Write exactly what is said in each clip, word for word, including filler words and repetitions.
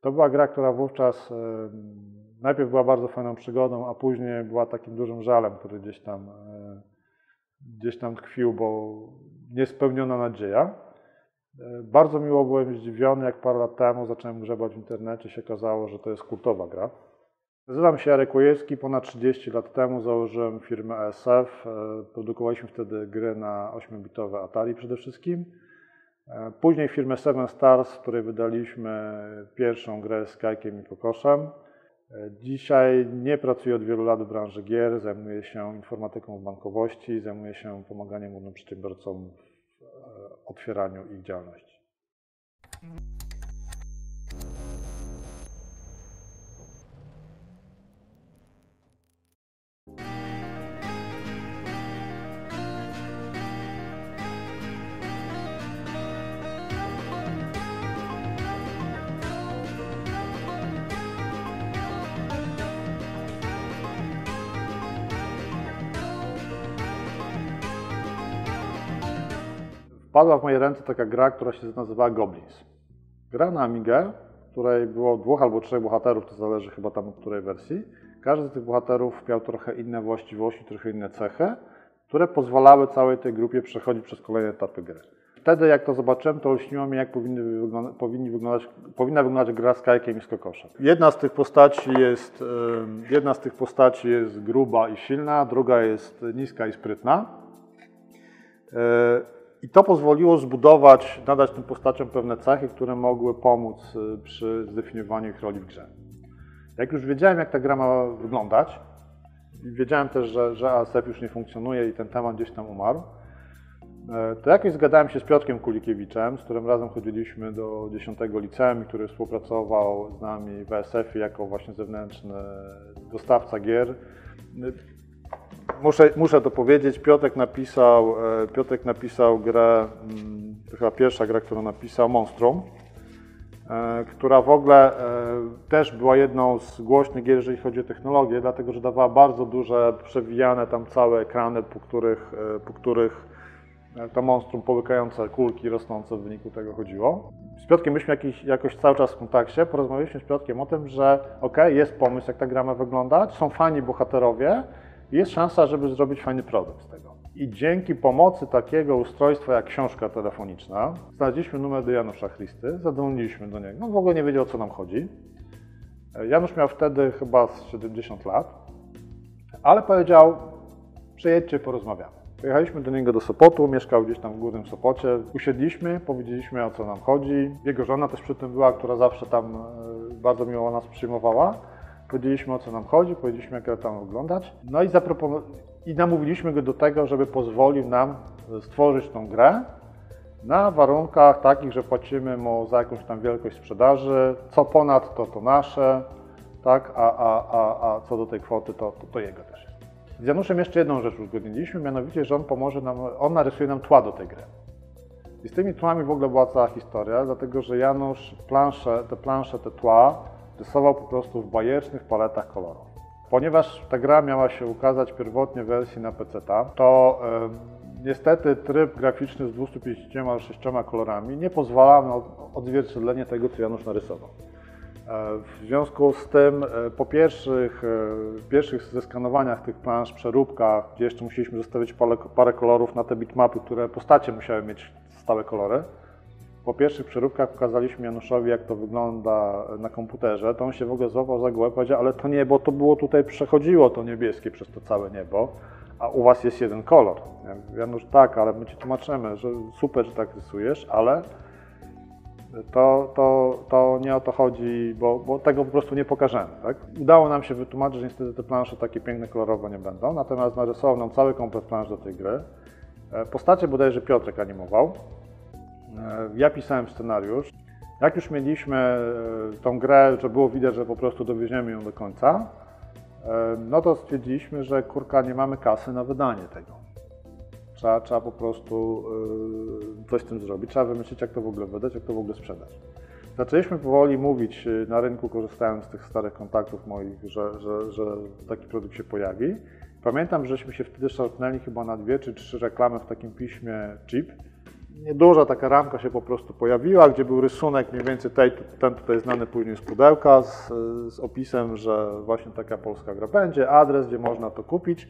To była gra, która wówczas najpierw była bardzo fajną przygodą, a później była takim dużym żalem, który gdzieś tam, gdzieś tam tkwił, bo niespełniona nadzieja. Bardzo miło byłem zdziwiony, jak parę lat temu zacząłem grzebać w internecie, się okazało, że to jest kultowa gra. Nazywam się Jarek Łojewski, ponad trzydzieści lat temu założyłem firmę E S F. Produkowaliśmy wtedy gry na ośmiobitowe Atari przede wszystkim. Później firmę Seven Stars, w której wydaliśmy pierwszą grę z Kajkiem i Kokoszem. Dzisiaj nie pracuję od wielu lat w branży gier, zajmuję się informatyką w bankowości, zajmuję się pomaganiem młodym przedsiębiorcom w otwieraniu ich działalności. Wpadła w moje ręce taka gra, która się nazywała Goblins. Gra na Amigę, w której było dwóch albo trzech bohaterów, to zależy chyba tam od której wersji. Każdy z tych bohaterów miał trochę inne właściwości, trochę inne cechy, które pozwalały całej tej grupie przechodzić przez kolejne etapy gry. Wtedy jak to zobaczyłem, to lśniło mi, jak powinny wygląda, powinni wyglądać, powinna wyglądać gra z Kajkiem i z Kokoszem. Jedna z tych postaci jest, jedna z tych postaci jest gruba i silna, druga jest niska i sprytna. I to pozwoliło zbudować, nadać tym postaciom pewne cechy, które mogły pomóc przy zdefiniowaniu ich roli w grze. Jak już wiedziałem, jak ta gra ma wyglądać, i wiedziałem też, że, że A S F już nie funkcjonuje i ten temat gdzieś tam umarł, to jakoś zgadałem się z Piotrkiem Kulikiewiczem, z którym razem chodziliśmy do dziesiątego liceum, który współpracował z nami w A S F-ie jako właśnie zewnętrzny dostawca gier. Muszę, muszę to powiedzieć, Piotrek napisał, Piotrek napisał grę, to chyba pierwsza gra, którą napisał, Monstrum, która w ogóle też była jedną z głośnych gier, jeżeli chodzi o technologię, dlatego że dawała bardzo duże, przewijane tam całe ekrany, po których, po których to Monstrum, połykające kulki rosnące w wyniku tego chodziło. Z Piotrkiem byliśmy jakiś, jakoś cały czas w kontakcie, porozmawialiśmy z Piotrkiem o tym, że ok, jest pomysł, jak ta gra ma wyglądać, są fani bohaterowie, jest szansa, żeby zrobić fajny produkt z tego. I dzięki pomocy takiego ustrojstwa jak książka telefoniczna znaleźliśmy numer do Janusza Christy, zadzwoniliśmy do niego, no w ogóle nie wiedział, o co nam chodzi. Janusz miał wtedy chyba siedemdziesiąt lat, ale powiedział, przyjedźcie, porozmawiamy. Pojechaliśmy do niego do Sopotu, mieszkał gdzieś tam w Górnym Sopocie. Usiedliśmy, powiedzieliśmy, o co nam chodzi. Jego żona też przy tym była, która zawsze tam bardzo miło nas przyjmowała. Powiedzieliśmy, o co nam chodzi, powiedzieliśmy, jak to tam wyglądać. No i, i namówiliśmy go do tego, żeby pozwolił nam stworzyć tą grę na warunkach takich, że płacimy mu za jakąś tam wielkość sprzedaży, co ponad to to nasze, tak? a, a, a, a co do tej kwoty to, to, to jego też. Z Januszem jeszcze jedną rzecz uzgodniliśmy, mianowicie, że on pomoże nam, on narysuje nam tła do tej gry. I z tymi tłami w ogóle była cała historia, dlatego że Janusz plansze, te plansze, te tła rysował po prostu w bajecznych paletach kolorów. Ponieważ ta gra miała się ukazać pierwotnie w wersji na peceta, to y, niestety tryb graficzny z dwustu pięćdziesięcioma sześcioma kolorami nie pozwala na odzwierciedlenie tego, co Janusz narysował. W związku z tym po pierwszych, pierwszych zeskanowaniach tych plansz, przeróbkach, gdzie jeszcze musieliśmy zostawić parę, parę kolorów na te bitmapy, które postacie musiały mieć stałe kolory, po pierwszych przeróbkach pokazaliśmy Januszowi, jak to wygląda na komputerze, to on się w ogóle złapał za głowę i powiedział, ale to niebo to było tutaj, przechodziło to niebieskie przez to całe niebo, a u was jest jeden kolor. Janusz, tak, ale my ci tłumaczymy, że super, że tak rysujesz, ale to, to, to nie o to chodzi, bo, bo tego po prostu nie pokażemy. Tak? Udało nam się wytłumaczyć, że niestety te plansze takie piękne, kolorowe nie będą, natomiast narysował nam cały komplet plansz do tej gry. Postacie bodajże Piotrek animował. Ja pisałem scenariusz. Jak już mieliśmy tą grę, że było widać, że po prostu dowieziemy ją do końca, no to stwierdziliśmy, że kurka, nie mamy kasy na wydanie tego. Trzeba, trzeba po prostu coś z tym zrobić, trzeba wymyślić, jak to w ogóle wydać, jak to w ogóle sprzedać. Zaczęliśmy powoli mówić na rynku, korzystając z tych starych kontaktów moich, że, że, że taki produkt się pojawi. Pamiętam, żeśmy się wtedy szarpnęli chyba na dwie czy trzy reklamy w takim piśmie Cheap. nieduża taka ramka się po prostu pojawiła, gdzie był rysunek mniej więcej tej, ten tutaj znany później z pudełka z, z opisem, że właśnie taka polska gra będzie, adres, gdzie można to kupić.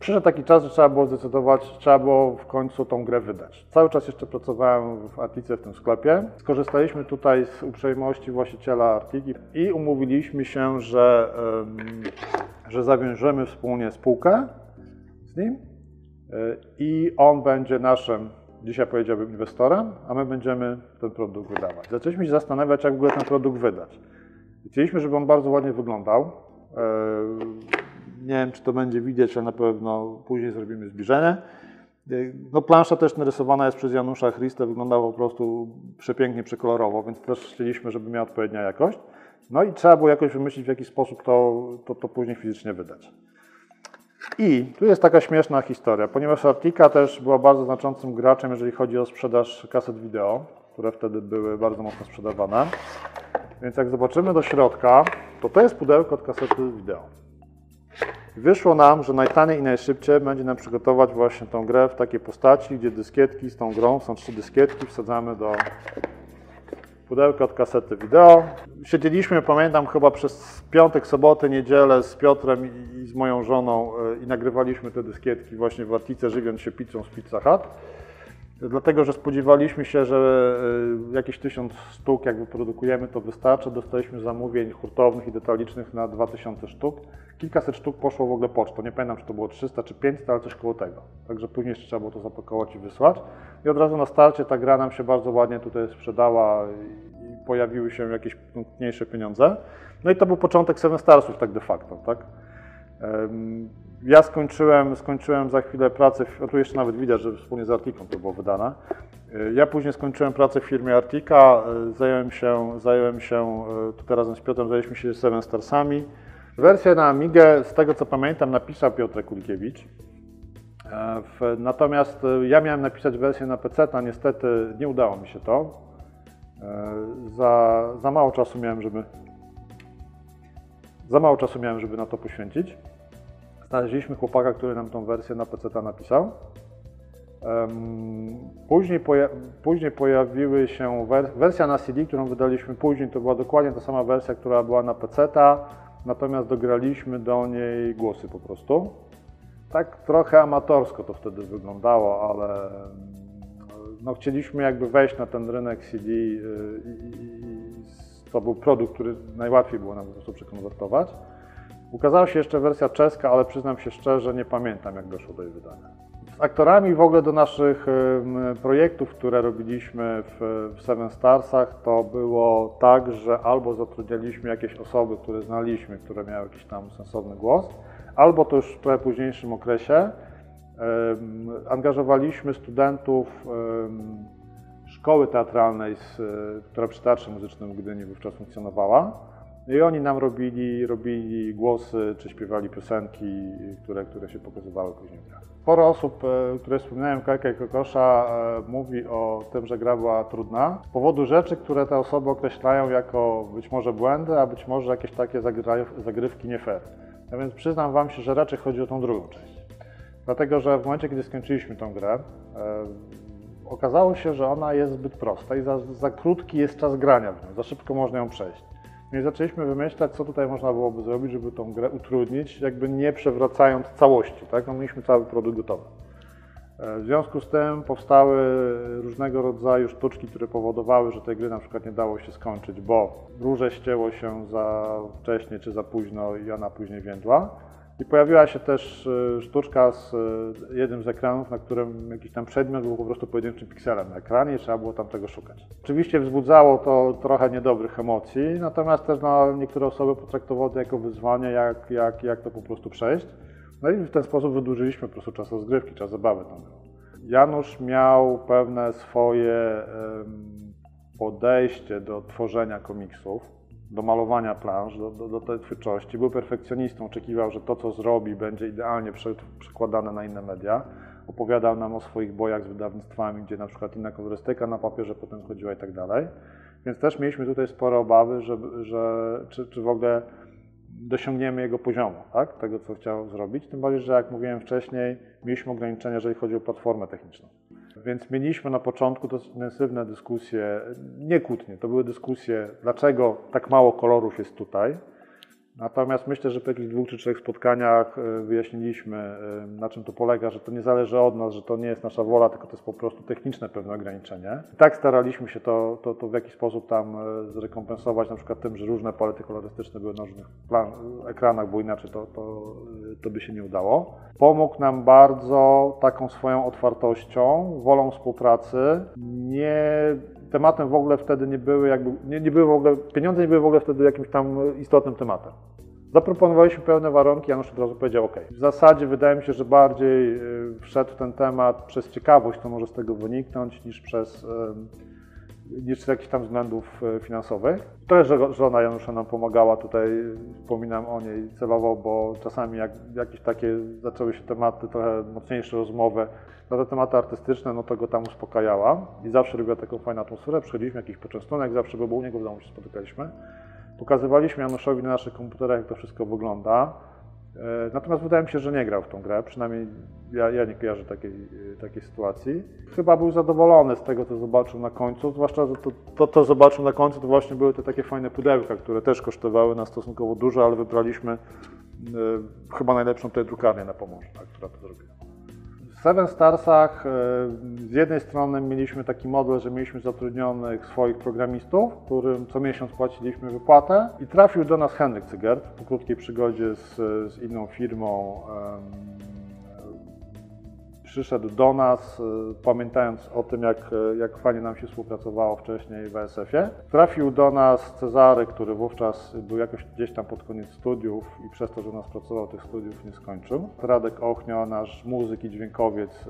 Przyszedł taki czas, że trzeba było zdecydować, trzeba było w końcu tą grę wydać. Cały czas jeszcze pracowałem w Artice, w tym sklepie. Skorzystaliśmy tutaj z uprzejmości właściciela Artiki i umówiliśmy się, że, że zawiążemy wspólnie spółkę z nim i on będzie naszym, dzisiaj powiedziałbym, inwestorem, a my będziemy ten produkt wydawać. Zaczęliśmy się zastanawiać, jak w ogóle ten produkt wydać. Chcieliśmy, żeby on bardzo ładnie wyglądał. Nie wiem, czy to będzie widać, ale na pewno później zrobimy zbliżenie. No, plansza też narysowana jest przez Janusza Christy, wyglądała po prostu przepięknie, przekolorowo, więc też chcieliśmy, żeby miała odpowiednia jakość. No i trzeba było jakoś wymyślić, w jaki sposób to, to, to później fizycznie wydać. I tu jest taka śmieszna historia, ponieważ Artica też była bardzo znaczącym graczem, jeżeli chodzi o sprzedaż kaset wideo, które wtedy były bardzo mocno sprzedawane. Więc jak zobaczymy do środka, to to jest pudełko od kasety wideo. Wyszło nam, że najtaniej i najszybciej będzie nam przygotować właśnie tą grę w takiej postaci, gdzie dyskietki z tą grą, są trzy dyskietki, wsadzamy do pudełka od kasety wideo. Siedzieliśmy, pamiętam, chyba przez piątek, sobotę, niedzielę z Piotrem i z moją żoną i nagrywaliśmy te dyskietki właśnie w Artice, żywiąc się pizzą z Pizza Hut. Dlatego, że spodziewaliśmy się, że jakieś tysiąc sztuk, jak wyprodukujemy, to wystarczy. Dostaliśmy zamówień hurtownych i detalicznych na dwa tysiące sztuk. Kilkaset sztuk poszło w ogóle pocztą. Nie pamiętam, czy to było trzysta czy pięćset, ale coś koło tego. Także później jeszcze trzeba było to zapakować i wysłać. I od razu na starcie ta gra nam się bardzo ładnie tutaj sprzedała i pojawiły się jakieś mniejsze pieniądze. No i to był początek Seven Starsów tak de facto, tak? Ja skończyłem, skończyłem za chwilę pracę, o tu jeszcze nawet widać, że wspólnie z Artiką to było wydane. Ja później skończyłem pracę w firmie Artica, zająłem się, zająłem się tutaj razem z Piotrem, zajęliśmy się Seven Starsami. Wersję na Amigę, z tego co pamiętam, napisał Piotr Kulikiewicz. Natomiast ja miałem napisać wersję na peceta, niestety nie udało mi się to. Za, za mało czasu miałem, żeby... Za mało czasu miałem, żeby na to poświęcić. Znaleźliśmy chłopaka, który nam tą wersję na peceta napisał. Później, poja później pojawiły się wers wersja na C D, którą wydaliśmy później. To była dokładnie ta sama wersja, która była na peceta, natomiast dograliśmy do niej głosy po prostu. Tak trochę amatorsko to wtedy wyglądało, ale no chcieliśmy jakby wejść na ten rynek C D i, i to był produkt, który najłatwiej było nam po prostu przekonwertować. Ukazała się jeszcze wersja czeska, ale przyznam się szczerze, nie pamiętam, jak doszło do jej wydania. Z aktorami w ogóle do naszych projektów, które robiliśmy w Seven Starsach, to było tak, że albo zatrudnialiśmy jakieś osoby, które znaliśmy, które miały jakiś tam sensowny głos, albo to już w trochę późniejszym okresie angażowaliśmy studentów szkoły teatralnej, która przy Teatrze Muzycznym w Gdyni wówczas funkcjonowała. I oni nam robili, robili głosy, czy śpiewali piosenki, które, które się pokazywały później w grach. Sporo osób, które wspominałem, Kajka i Kokosza, mówi o tym, że gra była trudna z powodu rzeczy, które te osoby określają jako być może błędy, a być może jakieś takie zagrywki nie fair. A więc przyznam wam się, że raczej chodzi o tą drugą część. Dlatego, że w momencie, kiedy skończyliśmy tą grę, okazało się, że ona jest zbyt prosta i za, za krótki jest czas grania w nią, za szybko można ją przejść. No i zaczęliśmy wymyślać, co tutaj można byłoby zrobić, żeby tą grę utrudnić, jakby nie przewracając całości, tak? No, mieliśmy cały produkt gotowy. W związku z tym powstały różnego rodzaju sztuczki, które powodowały, że tej gry na przykład nie dało się skończyć, bo róże ścięło się za wcześnie czy za późno i ona później więdła. I pojawiła się też sztuczka z jednym z ekranów, na którym jakiś tam przedmiot był po prostu pojedynczym pikselem na ekranie i trzeba było tam tego szukać. Oczywiście wzbudzało to trochę niedobrych emocji, natomiast też no, niektóre osoby potraktowały to jako wyzwanie, jak, jak, jak to po prostu przejść. No i w ten sposób wydłużyliśmy po prostu czas rozgrywki, czas zabawy tam. Janusz miał pewne swoje podejście do tworzenia komiksów, do malowania plansz, do, do, do tej twórczości. Był perfekcjonistą, oczekiwał, że to, co zrobi, będzie idealnie przekładane na inne media. Opowiadał nam o swoich bojach z wydawnictwami, gdzie na przykład inna kolorystyka na papierze potem chodziła i tak dalej. Więc też mieliśmy tutaj spore obawy, że, że, czy, czy w ogóle dosiągniemy jego poziomu, tak? Tego, co chciał zrobić. Tym bardziej, że jak mówiłem wcześniej, mieliśmy ograniczenia, jeżeli chodzi o platformę techniczną. Więc mieliśmy na początku dość intensywne dyskusje, nie kłótnie, to były dyskusje, dlaczego tak mało kolorów jest tutaj. Natomiast myślę, że po jakichś dwóch czy trzech spotkaniach wyjaśniliśmy, na czym to polega, że to nie zależy od nas, że to nie jest nasza wola, tylko to jest po prostu techniczne pewne ograniczenie. I tak staraliśmy się to, to, to w jakiś sposób tam zrekompensować, na przykład tym, że różne palety kolorystyczne były na różnych plan, ekranach, bo inaczej to, to, to by się nie udało. Pomógł nam bardzo taką swoją otwartością, wolą współpracy, nie... Tematem w ogóle wtedy nie były, jakby, nie, nie były w ogóle, pieniądze nie były w ogóle wtedy jakimś tam istotnym tematem. Zaproponowaliśmy pełne warunki, Janusz od razu powiedział OK. W zasadzie wydaje mi się, że bardziej wszedł w ten temat przez ciekawość, to może z tego wyniknąć, niż przez, niż z jakichś tam względów finansowych. Też żona Janusza nam pomagała, tutaj wspominam o niej celowo, bo czasami jak jakieś takie zaczęły się tematy, trochę mocniejsze rozmowy, na te tematy artystyczne, no to go tam uspokajała i zawsze robiła taką fajną atmosferę. Przychodziliśmy jakiś poczęstunek, zawsze, bo u niego w domu się spotykaliśmy. Pokazywaliśmy Januszowi na naszych komputerach, jak to wszystko wygląda. Natomiast wydaje mi się, że nie grał w tą grę, przynajmniej ja, ja nie kojarzę takiej, takiej sytuacji. Chyba był zadowolony z tego, co zobaczył na końcu, zwłaszcza to, to, co zobaczył na końcu, to właśnie były te takie fajne pudełka, które też kosztowały nas stosunkowo dużo, ale wybraliśmy y, chyba najlepszą tutaj drukarnię na Pomorzu, tak, która to zrobiła. W Seven Starsach y, z jednej strony mieliśmy taki model, że mieliśmy zatrudnionych swoich programistów, którym co miesiąc płaciliśmy wypłatę i trafił do nas Henryk Cygert po krótkiej przygodzie z, z inną firmą. Y, Przyszedł do nas, pamiętając o tym, jak, jak fajnie nam się współpracowało wcześniej w E S F ie. Trafił do nas Cezary, który wówczas był jakoś gdzieś tam pod koniec studiów i przez to, że u nas pracował, tych studiów nie skończył. Radek Ochnia, nasz muzyk i dźwiękowiec,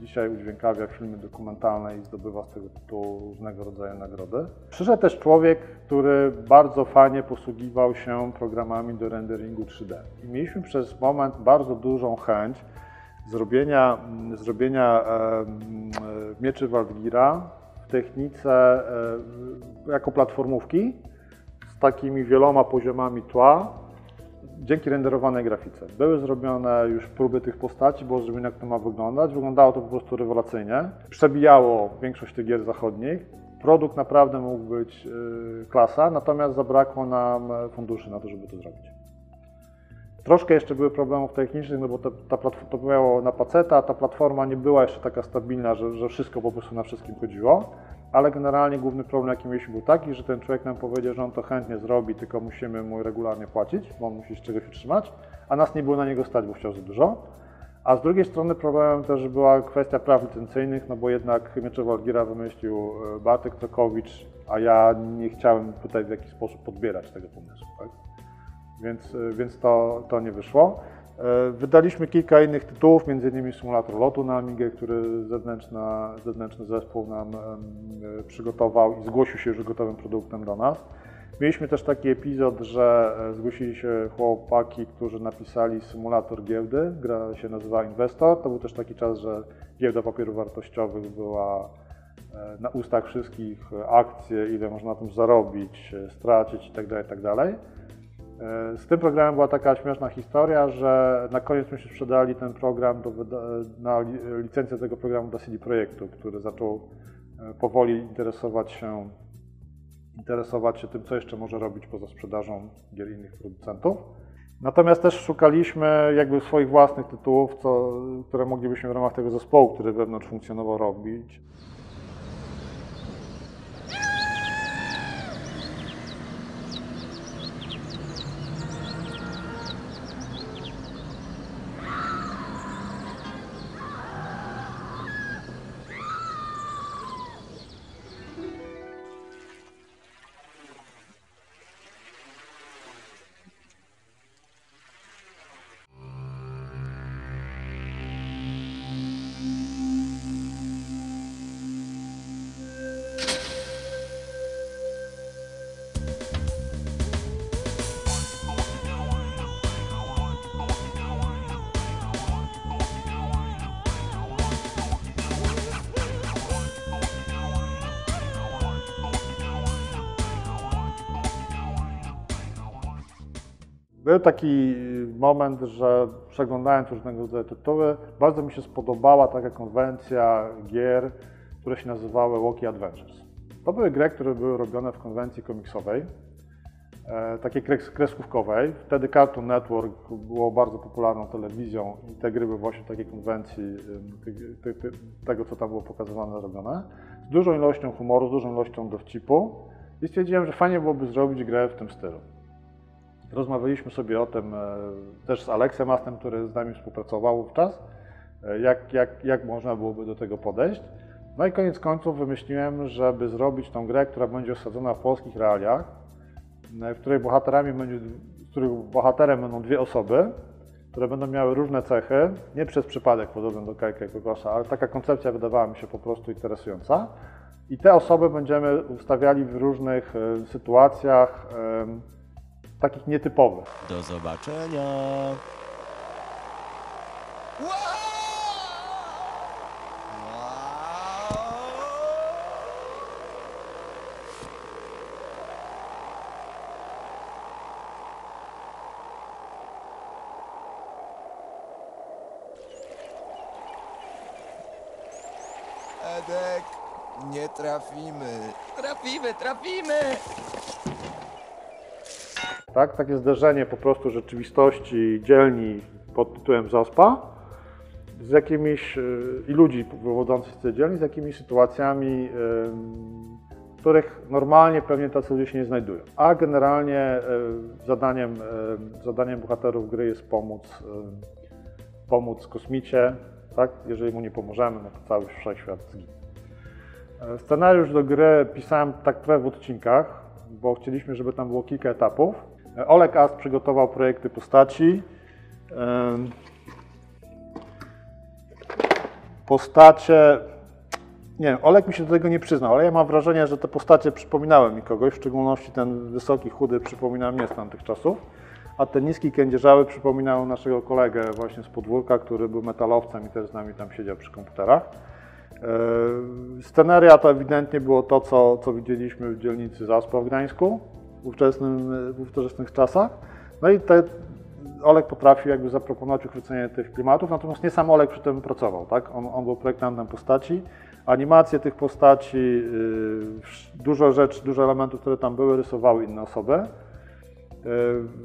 dzisiaj udźwiękawia filmy dokumentalne i zdobywa z tego tytułu różnego rodzaju nagrody. Przyszedł też człowiek, który bardzo fajnie posługiwał się programami do renderingu trzy D. I mieliśmy przez moment bardzo dużą chęć zrobienia, zrobienia e, mieczy Waldgira w technice e, jako platformówki z takimi wieloma poziomami tła dzięki renderowanej grafice. Były zrobione już próby tych postaci, było zrobione, jak to ma wyglądać. Wyglądało to po prostu rewelacyjnie. Przebijało większość tych gier zachodnich. Produkt naprawdę mógł być e, klasa, natomiast zabrakło nam funduszy na to, żeby to zrobić. Troszkę jeszcze były problemów technicznych, no bo ta, ta to miało na paceta, ta platforma nie była jeszcze taka stabilna, że, że wszystko po prostu na wszystkim chodziło, ale generalnie główny problem, jaki mieliśmy, był taki, że ten człowiek nam powiedział, że on to chętnie zrobi, tylko musimy mu regularnie płacić, bo on musi z czegoś utrzymać, a nas nie było na niego stać, bo chciał za dużo. A z drugiej strony problemem też była kwestia praw licencyjnych, no bo jednak miecze Waldgira wymyślił Bartek Tokowicz, a ja nie chciałem tutaj w jakiś sposób podbierać tego pomysłu, tak? Więc, więc to, to nie wyszło. Wydaliśmy kilka innych tytułów, między innymi symulator lotu na Amigę, który zewnętrzna, zewnętrzny zespół nam przygotował i zgłosił się już gotowym produktem do nas. Mieliśmy też taki epizod, że zgłosili się chłopaki, którzy napisali symulator giełdy. Gra się nazywa Inwestor. To był też taki czas, że giełda papierów wartościowych była na ustach wszystkich, akcje, ile można na tym zarobić, stracić itd. itd. Z tym programem była taka śmieszna historia, że na koniec myśmy sprzedali ten program do, na licencję tego programu do C D Projektu, który zaczął powoli interesować się, interesować się tym, co jeszcze może robić poza sprzedażą gier innych producentów. Natomiast też szukaliśmy jakby swoich własnych tytułów, co, które moglibyśmy w ramach tego zespołu, który wewnątrz funkcjonował, robić. Był taki moment, że przeglądając różnego rodzaju tytuły, bardzo mi się spodobała taka konwencja gier, które się nazywały Walkie Adventures. To były gry, które były robione w konwencji komiksowej, takiej kreskówkowej. Wtedy Cartoon Network było bardzo popularną telewizją i te gry były właśnie w takiej konwencji tego, co tam było pokazywane, robione. Z dużą ilością humoru, z dużą ilością dowcipu i stwierdziłem, że fajnie byłoby zrobić grę w tym stylu. Rozmawialiśmy sobie o tym też z Aleksem Astem, który z nami współpracował wówczas, jak, jak, jak można byłoby do tego podejść. No i koniec końców wymyśliłem, żeby zrobić tą grę, która będzie osadzona w polskich realiach, w której bohaterami będzie, w których bohaterem będą dwie osoby, które będą miały różne cechy, nie przez przypadek podobne do Kajka i Kokosza, ale taka koncepcja wydawała mi się po prostu interesująca. I te osoby będziemy ustawiali w różnych sytuacjach, takich nietypowych. Do zobaczenia! Edek, nie trafimy. Trafimy, trafimy! Tak, takie zderzenie po prostu rzeczywistości dzielni pod tytułem ZOSPA z jakimiś, i ludzi wywodzących z tej dzielni z jakimiś sytuacjami, w których normalnie pewnie tacy ludzie się nie znajdują. A generalnie zadaniem, zadaniem bohaterów gry jest pomóc, pomóc kosmicie, tak? Jeżeli mu nie pomożemy, no to cały wszechświat zginie. Scenariusz do gry pisałem tak trochę w odcinkach, bo chcieliśmy, żeby tam było kilka etapów. Olek Ast przygotował projekty postaci. Postacie... Nie wiem, Olek mi się do tego nie przyznał, ale ja mam wrażenie, że te postacie przypominały mi kogoś, w szczególności ten wysoki, chudy przypominał mnie z tamtych czasów, a ten niski, kędzierzały przypominał naszego kolegę właśnie z podwórka, który był metalowcem i też z nami tam siedział przy komputerach. Scenaria to ewidentnie było to, co, co widzieliśmy w dzielnicy Zaspa w Gdańsku w ówczesnych czasach. No i te, Olek potrafił jakby zaproponować uchwycenie tych klimatów, natomiast nie sam Olek przy tym pracował, tak? On, on był projektantem postaci, animacje tych postaci, dużo rzeczy, dużo elementów, które tam były, rysowały inne osoby.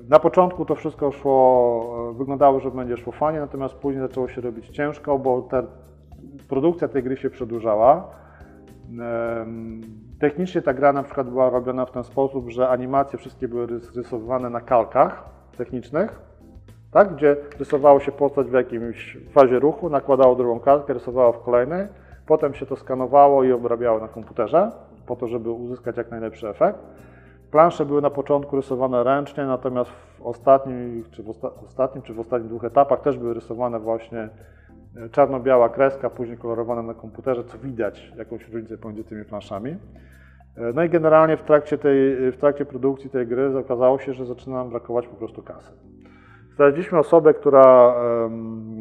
Na początku to wszystko szło, wyglądało, że będzie szło fajnie, natomiast później zaczęło się robić ciężko, bo te produkcja tej gry się przedłużała. Technicznie ta gra na przykład była robiona w ten sposób, że animacje wszystkie były rysowane na kalkach technicznych, tak? Gdzie rysowało się postać w jakimś fazie ruchu, nakładało drugą kalkę, rysowało w kolejnej, potem się to skanowało i obrabiało na komputerze, po to, żeby uzyskać jak najlepszy efekt. Plansze były na początku rysowane ręcznie, natomiast w ostatnim czy w, osta ostatnim, czy w ostatnich dwóch etapach też były rysowane właśnie czarno-biała kreska, później kolorowana na komputerze, co widać jakąś różnicę pomiędzy tymi planszami. No i generalnie w trakcie, tej, w trakcie produkcji tej gry okazało się, że zaczyna nam brakować po prostu kasy. Znaleźliśmy osobę, która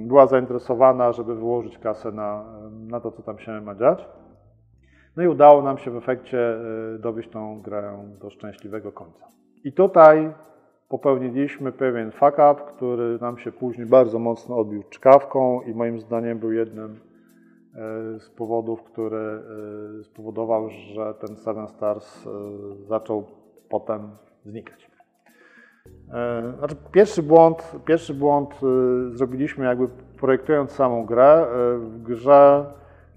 była zainteresowana, żeby wyłożyć kasę na, na to, co tam się ma dziać. No i udało nam się w efekcie dowieść tą grę do szczęśliwego końca. I tutaj popełniliśmy pewien fuck-up, który nam się później bardzo mocno odbił czkawką i moim zdaniem był jednym z powodów, który spowodował, że ten Seven Stars zaczął potem znikać. Znaczy, pierwszy błąd, pierwszy błąd zrobiliśmy jakby projektując samą grę. W grze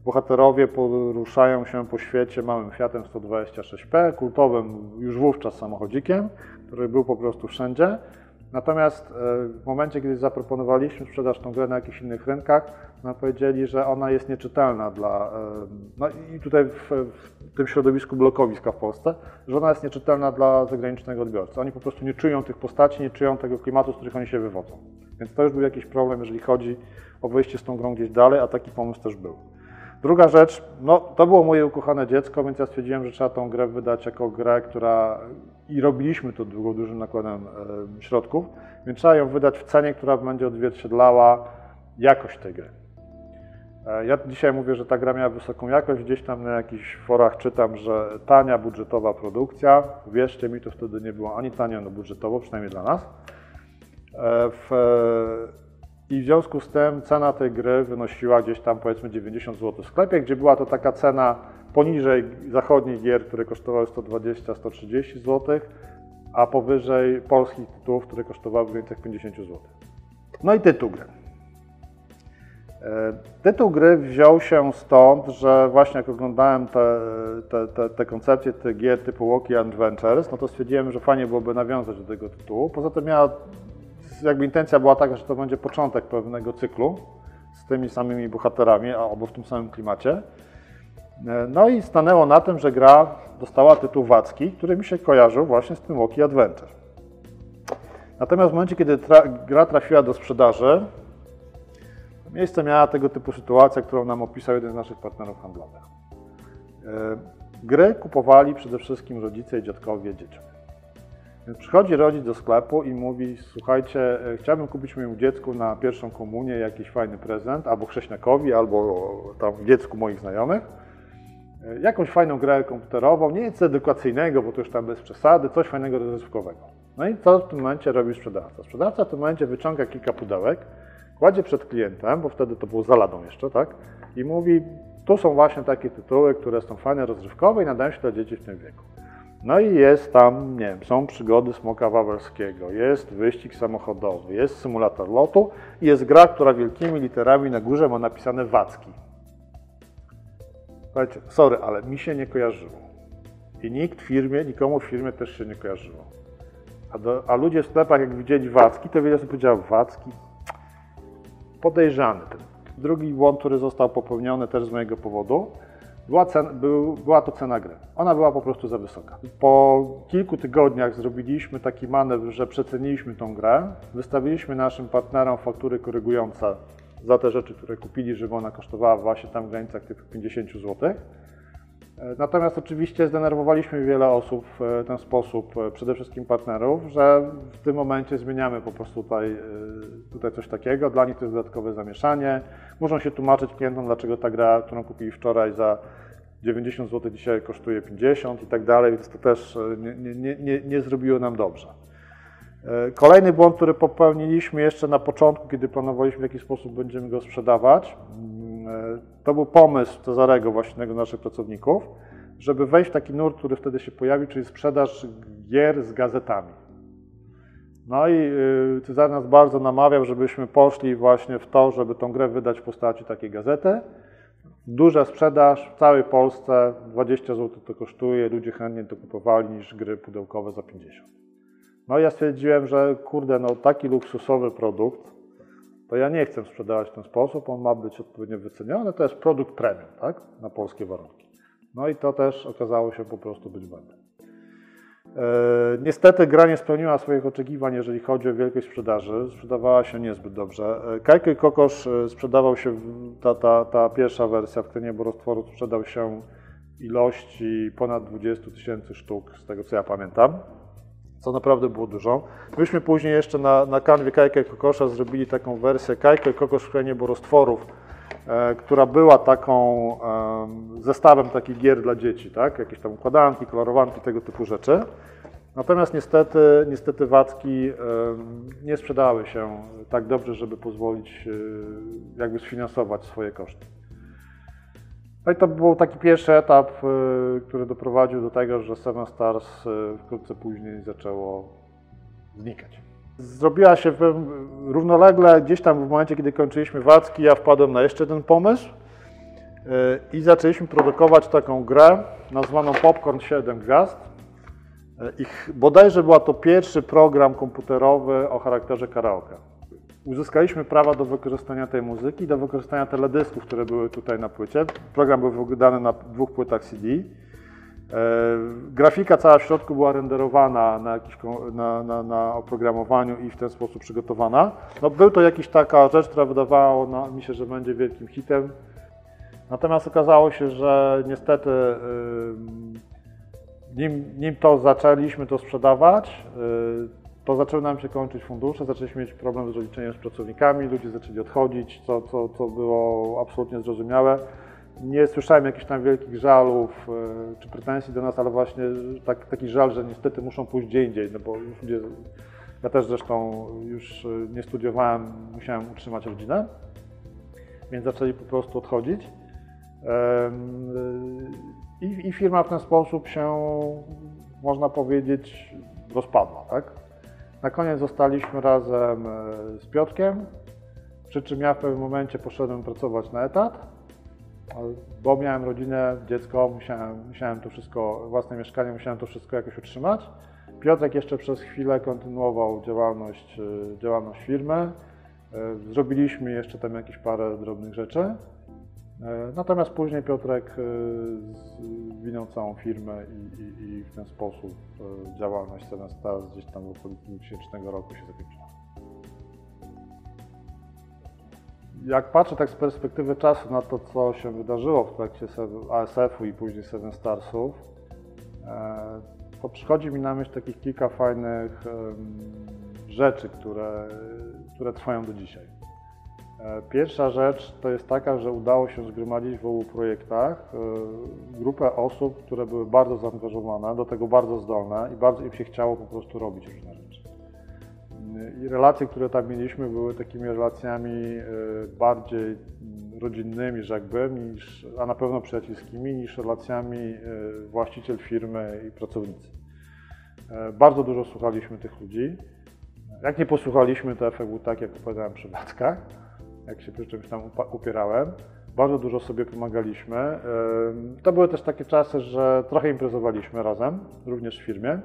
bohaterowie poruszają się po świecie małym Fiatem sto dwadzieścia sześć P, kultowym już wówczas samochodzikiem, który był po prostu wszędzie. Natomiast w momencie, kiedy zaproponowaliśmy sprzedaż tą grę na jakichś innych rynkach, nam powiedzieli, że ona jest nieczytelna dla... No i tutaj w, w tym środowisku blokowiska w Polsce, że ona jest nieczytelna dla zagranicznego odbiorcy. Oni po prostu nie czują tych postaci, nie czują tego klimatu, z których oni się wywodzą. Więc to już był jakiś problem, jeżeli chodzi o wyjście z tą grą gdzieś dalej, a taki pomysł też był. Druga rzecz, no to było moje ukochane dziecko, więc ja stwierdziłem, że trzeba tą grę wydać jako grę, która... i robiliśmy to długo, dużym nakładem e, środków, więc trzeba ją wydać w cenie, która będzie odzwierciedlała jakość tej gry. E, ja dzisiaj mówię, że ta gra miała wysoką jakość, gdzieś tam na jakichś forach czytam, że tania, budżetowa produkcja. Wierzcie mi, to wtedy nie było ani tania, no budżetowo, przynajmniej dla nas. W, I w związku z tym cena tej gry wynosiła gdzieś tam powiedzmy dziewięćdziesiąt złotych. W sklepie, gdzie była to taka cena poniżej zachodnich gier, które kosztowały sto dwadzieścia do stu trzydziestu złotych, a powyżej polskich tytułów, które kosztowały w granicach pięćdziesiąt złotych. No i tytuł gry. Tytuł gry wziął się stąd, że właśnie jak oglądałem te, te, te, te koncepcje tych gier typu Walkie Adventures, no to stwierdziłem, że fajnie byłoby nawiązać do tego tytułu. Poza tym miała, jakby intencja była taka, że to będzie początek pewnego cyklu z tymi samymi bohaterami albo w tym samym klimacie. No i stanęło na tym, że gra dostała tytuł Wacki, który mi się kojarzył właśnie z tym Walkie Adventure. Natomiast w momencie, kiedy tra gra trafiła do sprzedaży, miejsce miała tego typu sytuacja, którą nam opisał jeden z naszych partnerów handlowych. Gry kupowali przede wszystkim rodzice i dziadkowie dzieciom. Więc przychodzi rodzic do sklepu i mówi: słuchajcie, chciałbym kupić mojemu dziecku na pierwszą komunię jakiś fajny prezent, albo chrześniakowi, albo tam dziecku moich znajomych, jakąś fajną grę komputerową, nie nic edukacyjnego, bo to już tam bez przesady, coś fajnego rozrywkowego. No i co w tym momencie robi sprzedawca? Sprzedawca w tym momencie wyciąga kilka pudełek, kładzie przed klientem, bo wtedy to było za ladą jeszcze, tak? I mówi: tu są właśnie takie tytuły, które są fajne, rozrywkowe i nadają się dla dzieci w tym wieku. No i jest tam, nie wiem, są przygody Smoka Wawelskiego, jest wyścig samochodowy, jest symulator lotu i jest gra, która wielkimi literami na górze ma napisane Wacki. Słuchajcie, sorry, ale mi się nie kojarzyło. I nikt w firmie, nikomu w firmie też się nie kojarzyło. A, do, a ludzie w sklepach, jak widzieli Wacki, to wiele osób powiedziało: Wacki? Podejrzany. Ten drugi błąd, który został popełniony też z mojego powodu, była, cen, był, była to cena gry. Ona była po prostu za wysoka. Po kilku tygodniach zrobiliśmy taki manewr, że przeceniliśmy tą grę, wystawiliśmy naszym partnerom faktury korygujące za te rzeczy, które kupili, żeby ona kosztowała właśnie tam w granicach tych pięćdziesiąt złotych. Natomiast oczywiście zdenerwowaliśmy wiele osób w ten sposób, przede wszystkim partnerów, że w tym momencie zmieniamy po prostu tutaj, tutaj coś takiego. Dla nich to jest dodatkowe zamieszanie. Muszą się tłumaczyć klientom, dlaczego ta gra, którą kupili wczoraj za dziewięćdziesiąt złotych, dzisiaj kosztuje pięćdziesiąt i tak dalej, więc to też nie, nie, nie, nie zrobiło nam dobrze. Kolejny błąd, który popełniliśmy jeszcze na początku, kiedy planowaliśmy, w jaki sposób będziemy go sprzedawać, to był pomysł Cezarego, właśnie jednego z naszych pracowników, żeby wejść w taki nurt, który wtedy się pojawił, czyli sprzedaż gier z gazetami. No i Cezary nas bardzo namawiał, żebyśmy poszli właśnie w to, żeby tą grę wydać w postaci takiej gazety. Duża sprzedaż w całej Polsce, dwadzieścia złotych to kosztuje, ludzie chętnie to kupowali niż gry pudełkowe za pięćdziesiąt. No i ja stwierdziłem, że kurde, no taki luksusowy produkt, to ja nie chcę sprzedawać w ten sposób, on ma być odpowiednio wyceniony, to jest produkt premium, tak, na polskie warunki. No i to też okazało się po prostu być błędem. Yy, niestety gra nie spełniła swoich oczekiwań, jeżeli chodzi o wielkość sprzedaży, sprzedawała się niezbyt dobrze. Kajko i Kokosz sprzedawał się, ta, ta, ta pierwsza wersja, w Krainy Borostworów sprzedał się ilości ponad dwudziestu tysięcy sztuk, z tego co ja pamiętam. Co naprawdę było dużo. Myśmy później jeszcze na, na kanwie Kajka i Kokosza zrobili taką wersję Kajko i Kokosz Krainy Borostworów, e, która była taką e, zestawem takich gier dla dzieci, tak? Jakieś tam układanki, kolorowanki, tego typu rzeczy. Natomiast niestety, niestety Wacki e, nie sprzedały się tak dobrze, żeby pozwolić e, jakby sfinansować swoje koszty. No i to był taki pierwszy etap, który doprowadził do tego, że Seven Stars wkrótce później zaczęło znikać. Zrobiła się równolegle, gdzieś tam w momencie, kiedy kończyliśmy Wacki, ja wpadłem na jeszcze ten pomysł i zaczęliśmy produkować taką grę nazwaną Popcorn siedem gwiazd. I bodajże była to pierwszy program komputerowy o charakterze karaoke. Uzyskaliśmy prawa do wykorzystania tej muzyki, do wykorzystania teledysków, które były tutaj na płycie. Program był wydany na dwóch płytach C D. Yy, grafika cała w środku była renderowana na, jakiś, na, na, na oprogramowaniu i w ten sposób przygotowana. No, był to jakaś taka rzecz, która wydawała no, mi się, że będzie wielkim hitem. Natomiast okazało się, że niestety yy, nim, nim to zaczęliśmy to sprzedawać, yy, to zaczęły nam się kończyć fundusze, zaczęliśmy mieć problem z rozliczeniem z pracownikami, ludzie zaczęli odchodzić, co, co, co było absolutnie zrozumiałe. Nie słyszałem jakichś tam wielkich żalów czy pretensji do nas, ale właśnie tak, taki żal, że niestety muszą pójść gdzie indziej, no bo ludzie Ja też zresztą już nie studiowałem, musiałem utrzymać rodzinę, więc zaczęli po prostu odchodzić. I, i firma w ten sposób się, można powiedzieć, rozpadła, tak? Na koniec zostaliśmy razem z Piotrkiem, przy czym ja w pewnym momencie poszedłem pracować na etat, bo miałem rodzinę, dziecko, musiałem, musiałem to wszystko, własne mieszkanie, musiałem to wszystko jakoś utrzymać. Piotrek jeszcze przez chwilę kontynuował działalność, działalność firmy. Zrobiliśmy jeszcze tam jakieś parę drobnych rzeczy. Natomiast później Piotrek zwinął całą firmę i, i, i w ten sposób działalność Seven Stars gdzieś tam w okolicy dwutysięcznego roku się zakończyła. Jak patrzę tak z perspektywy czasu na to, co się wydarzyło w trakcie A S F-u i później Seven Starsów, to przychodzi mi na myśl takich kilka fajnych rzeczy, które, które trwają do dzisiaj. Pierwsza rzecz to jest taka, że udało się zgromadzić w obu projektach grupę osób, które były bardzo zaangażowane, do tego bardzo zdolne i bardzo im się chciało po prostu robić różne rzeczy. I relacje, które tam mieliśmy, były takimi relacjami bardziej rodzinnymi, jakby, niż, a na pewno przyjacielskimi, niż relacjami właściciel firmy i pracownicy. Bardzo dużo słuchaliśmy tych ludzi. Jak nie posłuchaliśmy, to efekt był tak, jak opowiadałem przy Wackach. Jak się przy czymś tam upierałem. Bardzo dużo sobie pomagaliśmy. To były też takie czasy, że trochę imprezowaliśmy razem, również w firmie.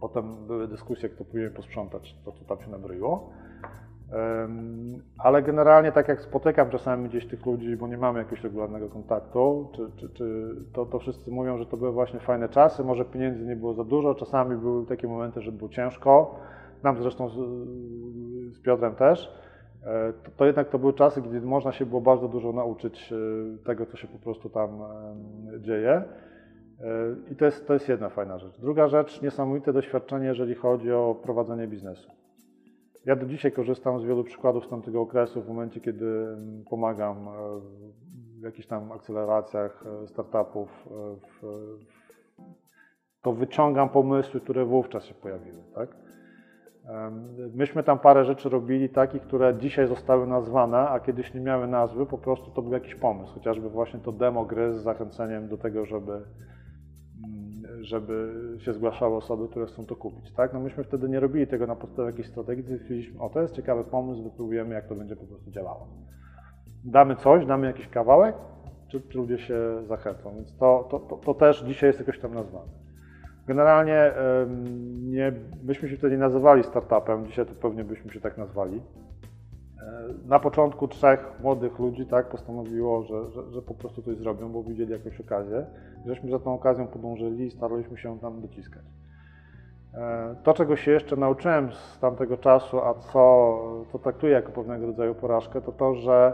Potem były dyskusje, kto później posprzątać to, co tam się nabroiło. Ale generalnie tak jak spotykam czasami gdzieś tych ludzi, bo nie mamy jakiegoś regularnego kontaktu, czy, czy, czy to, to wszyscy mówią, że to były właśnie fajne czasy, może pieniędzy nie było za dużo, czasami były takie momenty, że było ciężko. Nam zresztą z, z Piotrem też. To, to jednak to były czasy, gdzie można się było bardzo dużo nauczyć tego, co się po prostu tam dzieje. I to jest, to jest jedna fajna rzecz. Druga rzecz, niesamowite doświadczenie, jeżeli chodzi o prowadzenie biznesu. Ja do dzisiaj korzystam z wielu przykładów z tamtego okresu, w momencie, kiedy pomagam w jakichś tam akceleracjach startupów, w, to wyciągam pomysły, które wówczas się pojawiły, tak? Myśmy tam parę rzeczy robili takich, które dzisiaj zostały nazwane, a kiedyś nie miały nazwy, po prostu to był jakiś pomysł. Chociażby właśnie to demo gry z zachęceniem do tego, żeby, żeby się zgłaszały osoby, które chcą to kupić. Tak? No myśmy wtedy nie robili tego na podstawie jakiejś strategii, stwierdziliśmy, o to jest ciekawy pomysł, wypróbujemy jak to będzie po prostu działało. Damy coś, damy jakiś kawałek, czy, czy ludzie się zachęcą, więc to, to, to, to też dzisiaj jest jakoś tam nazwane. Generalnie nie, byśmy się wtedy nie nazywali startupem, dzisiaj to pewnie byśmy się tak nazwali. Na początku trzech młodych ludzi tak postanowiło, że, że, że po prostu coś zrobią, bo widzieli jakąś okazję. Żeśmy za tą okazją podążyli i staraliśmy się tam dociskać. To, czego się jeszcze nauczyłem z tamtego czasu, a co, co traktuję jako pewnego rodzaju porażkę, to to, że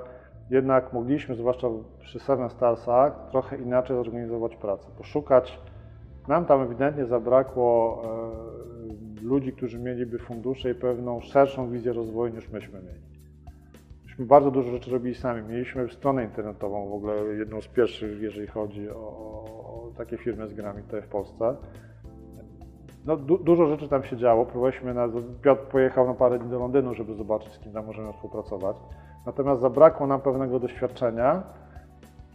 jednak mogliśmy, zwłaszcza przy Seven Starsach, trochę inaczej zorganizować pracę, poszukać. Nam tam ewidentnie zabrakło e, ludzi, którzy mieliby fundusze i pewną szerszą wizję rozwoju niż myśmy mieli. Myśmy bardzo dużo rzeczy robili sami. Mieliśmy stronę internetową, w ogóle jedną z pierwszych, jeżeli chodzi o, o takie firmy z grami tutaj w Polsce. No, du, dużo rzeczy tam się działo. Próbowaliśmy, na, Piotr pojechał na parę dni do Londynu, żeby zobaczyć, z kim tam możemy współpracować. Natomiast zabrakło nam pewnego doświadczenia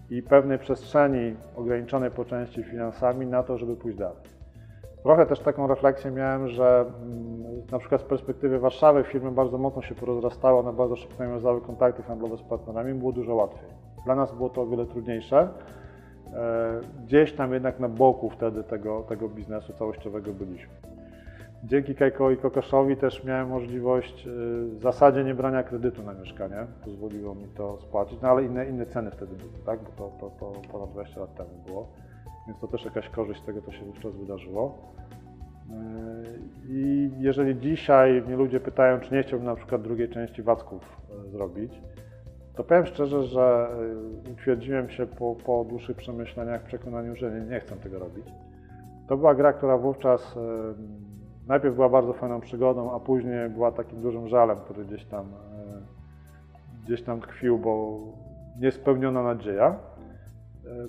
i pewnej przestrzeni ograniczonej po części finansami na to, żeby pójść dalej. Trochę też taką refleksję miałem, że na przykład z perspektywy Warszawy firmy bardzo mocno się porozrastały, one bardzo szybko nawiązały kontakty handlowe z partnerami, było dużo łatwiej. Dla nas było to o wiele trudniejsze. Gdzieś tam jednak na boku wtedy tego, tego biznesu całościowego byliśmy. Dzięki Kajko i Kokoszowi też miałem możliwość w zasadzie nie brania kredytu na mieszkanie. Pozwoliło mi to spłacić, no ale inne, inne ceny wtedy były, tak? Bo to, to, to ponad dwadzieścia lat temu było. Więc to też jakaś korzyść z tego, co się wówczas wydarzyło. I jeżeli dzisiaj mnie ludzie pytają, czy nie chciałbym na przykład drugiej części Wacków zrobić, to powiem szczerze, że utwierdziłem się po, po dłuższych przemyśleniach w przekonaniu, że nie, nie chcę tego robić. To była gra, która wówczas najpierw była bardzo fajną przygodą, a później była takim dużym żalem, który gdzieś tam, gdzieś tam tkwił, bo niespełniona nadzieja.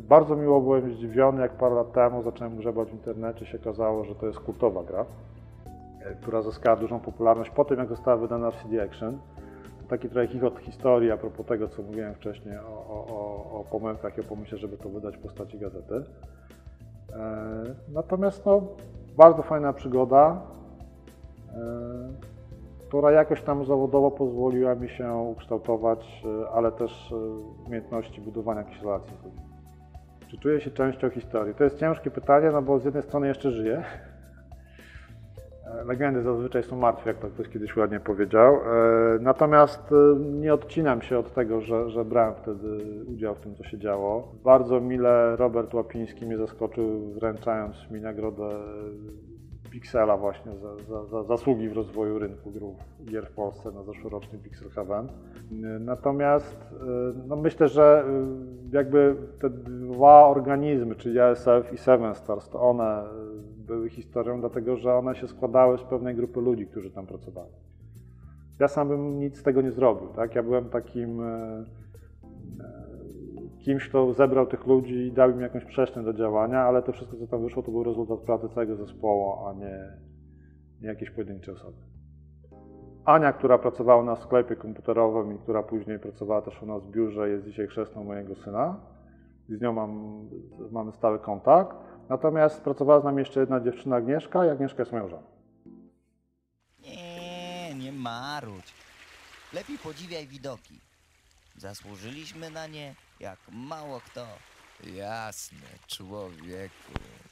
Bardzo miło byłem zdziwiony, jak parę lat temu zacząłem grzebać w internecie, się okazało, że to jest kultowa gra. która zyskała dużą popularność po tym, jak została wydana w C D Action. Taki trochę chichot historii a propos tego, co mówiłem wcześniej o, o, o pomękach i o pomyśle, żeby to wydać w postaci gazety. E, natomiast no, bardzo fajna przygoda, e, która jakoś tam zawodowo pozwoliła mi się ukształtować, ale też umiejętności budowania jakichś relacji. Czy czuję się częścią historii? To jest ciężkie pytanie, no bo z jednej strony jeszcze żyję. Legendy zazwyczaj są martwe, jak to ktoś kiedyś ładnie powiedział. Natomiast nie odcinam się od tego, że, że brałem wtedy udział w tym, co się działo. Bardzo mile Robert Łapiński mnie zaskoczył, wręczając mi nagrodę Pixela właśnie za, za, za zasługi w rozwoju rynku gier w Polsce na zeszłorocznym Pixel Heaven. Natomiast no myślę, że jakby te dwa organizmy, czyli E S F i Seven Stars, to one były historią, dlatego że one się składały z pewnej grupy ludzi, którzy tam pracowali. Ja sam bym nic z tego nie zrobił, tak? Ja byłem takim kimś, kto zebrał tych ludzi i dał im jakąś przestrzeń do działania, ale to wszystko, co tam wyszło, to był rezultat pracy całego zespołu, a nie, nie jakieś pojedyncze osoby. Ania, która pracowała na sklepie komputerowym i która później pracowała też u nas w biurze, jest dzisiaj chrzestną mojego syna. Z nią mam, mamy stały kontakt. Natomiast pracowała z nami jeszcze jedna dziewczyna, Agnieszka, i Agnieszka jest moją żoną. Nie, nie marudź. Lepiej podziwiaj widoki. Zasłużyliśmy na nie jak mało kto. Jasne, człowieku.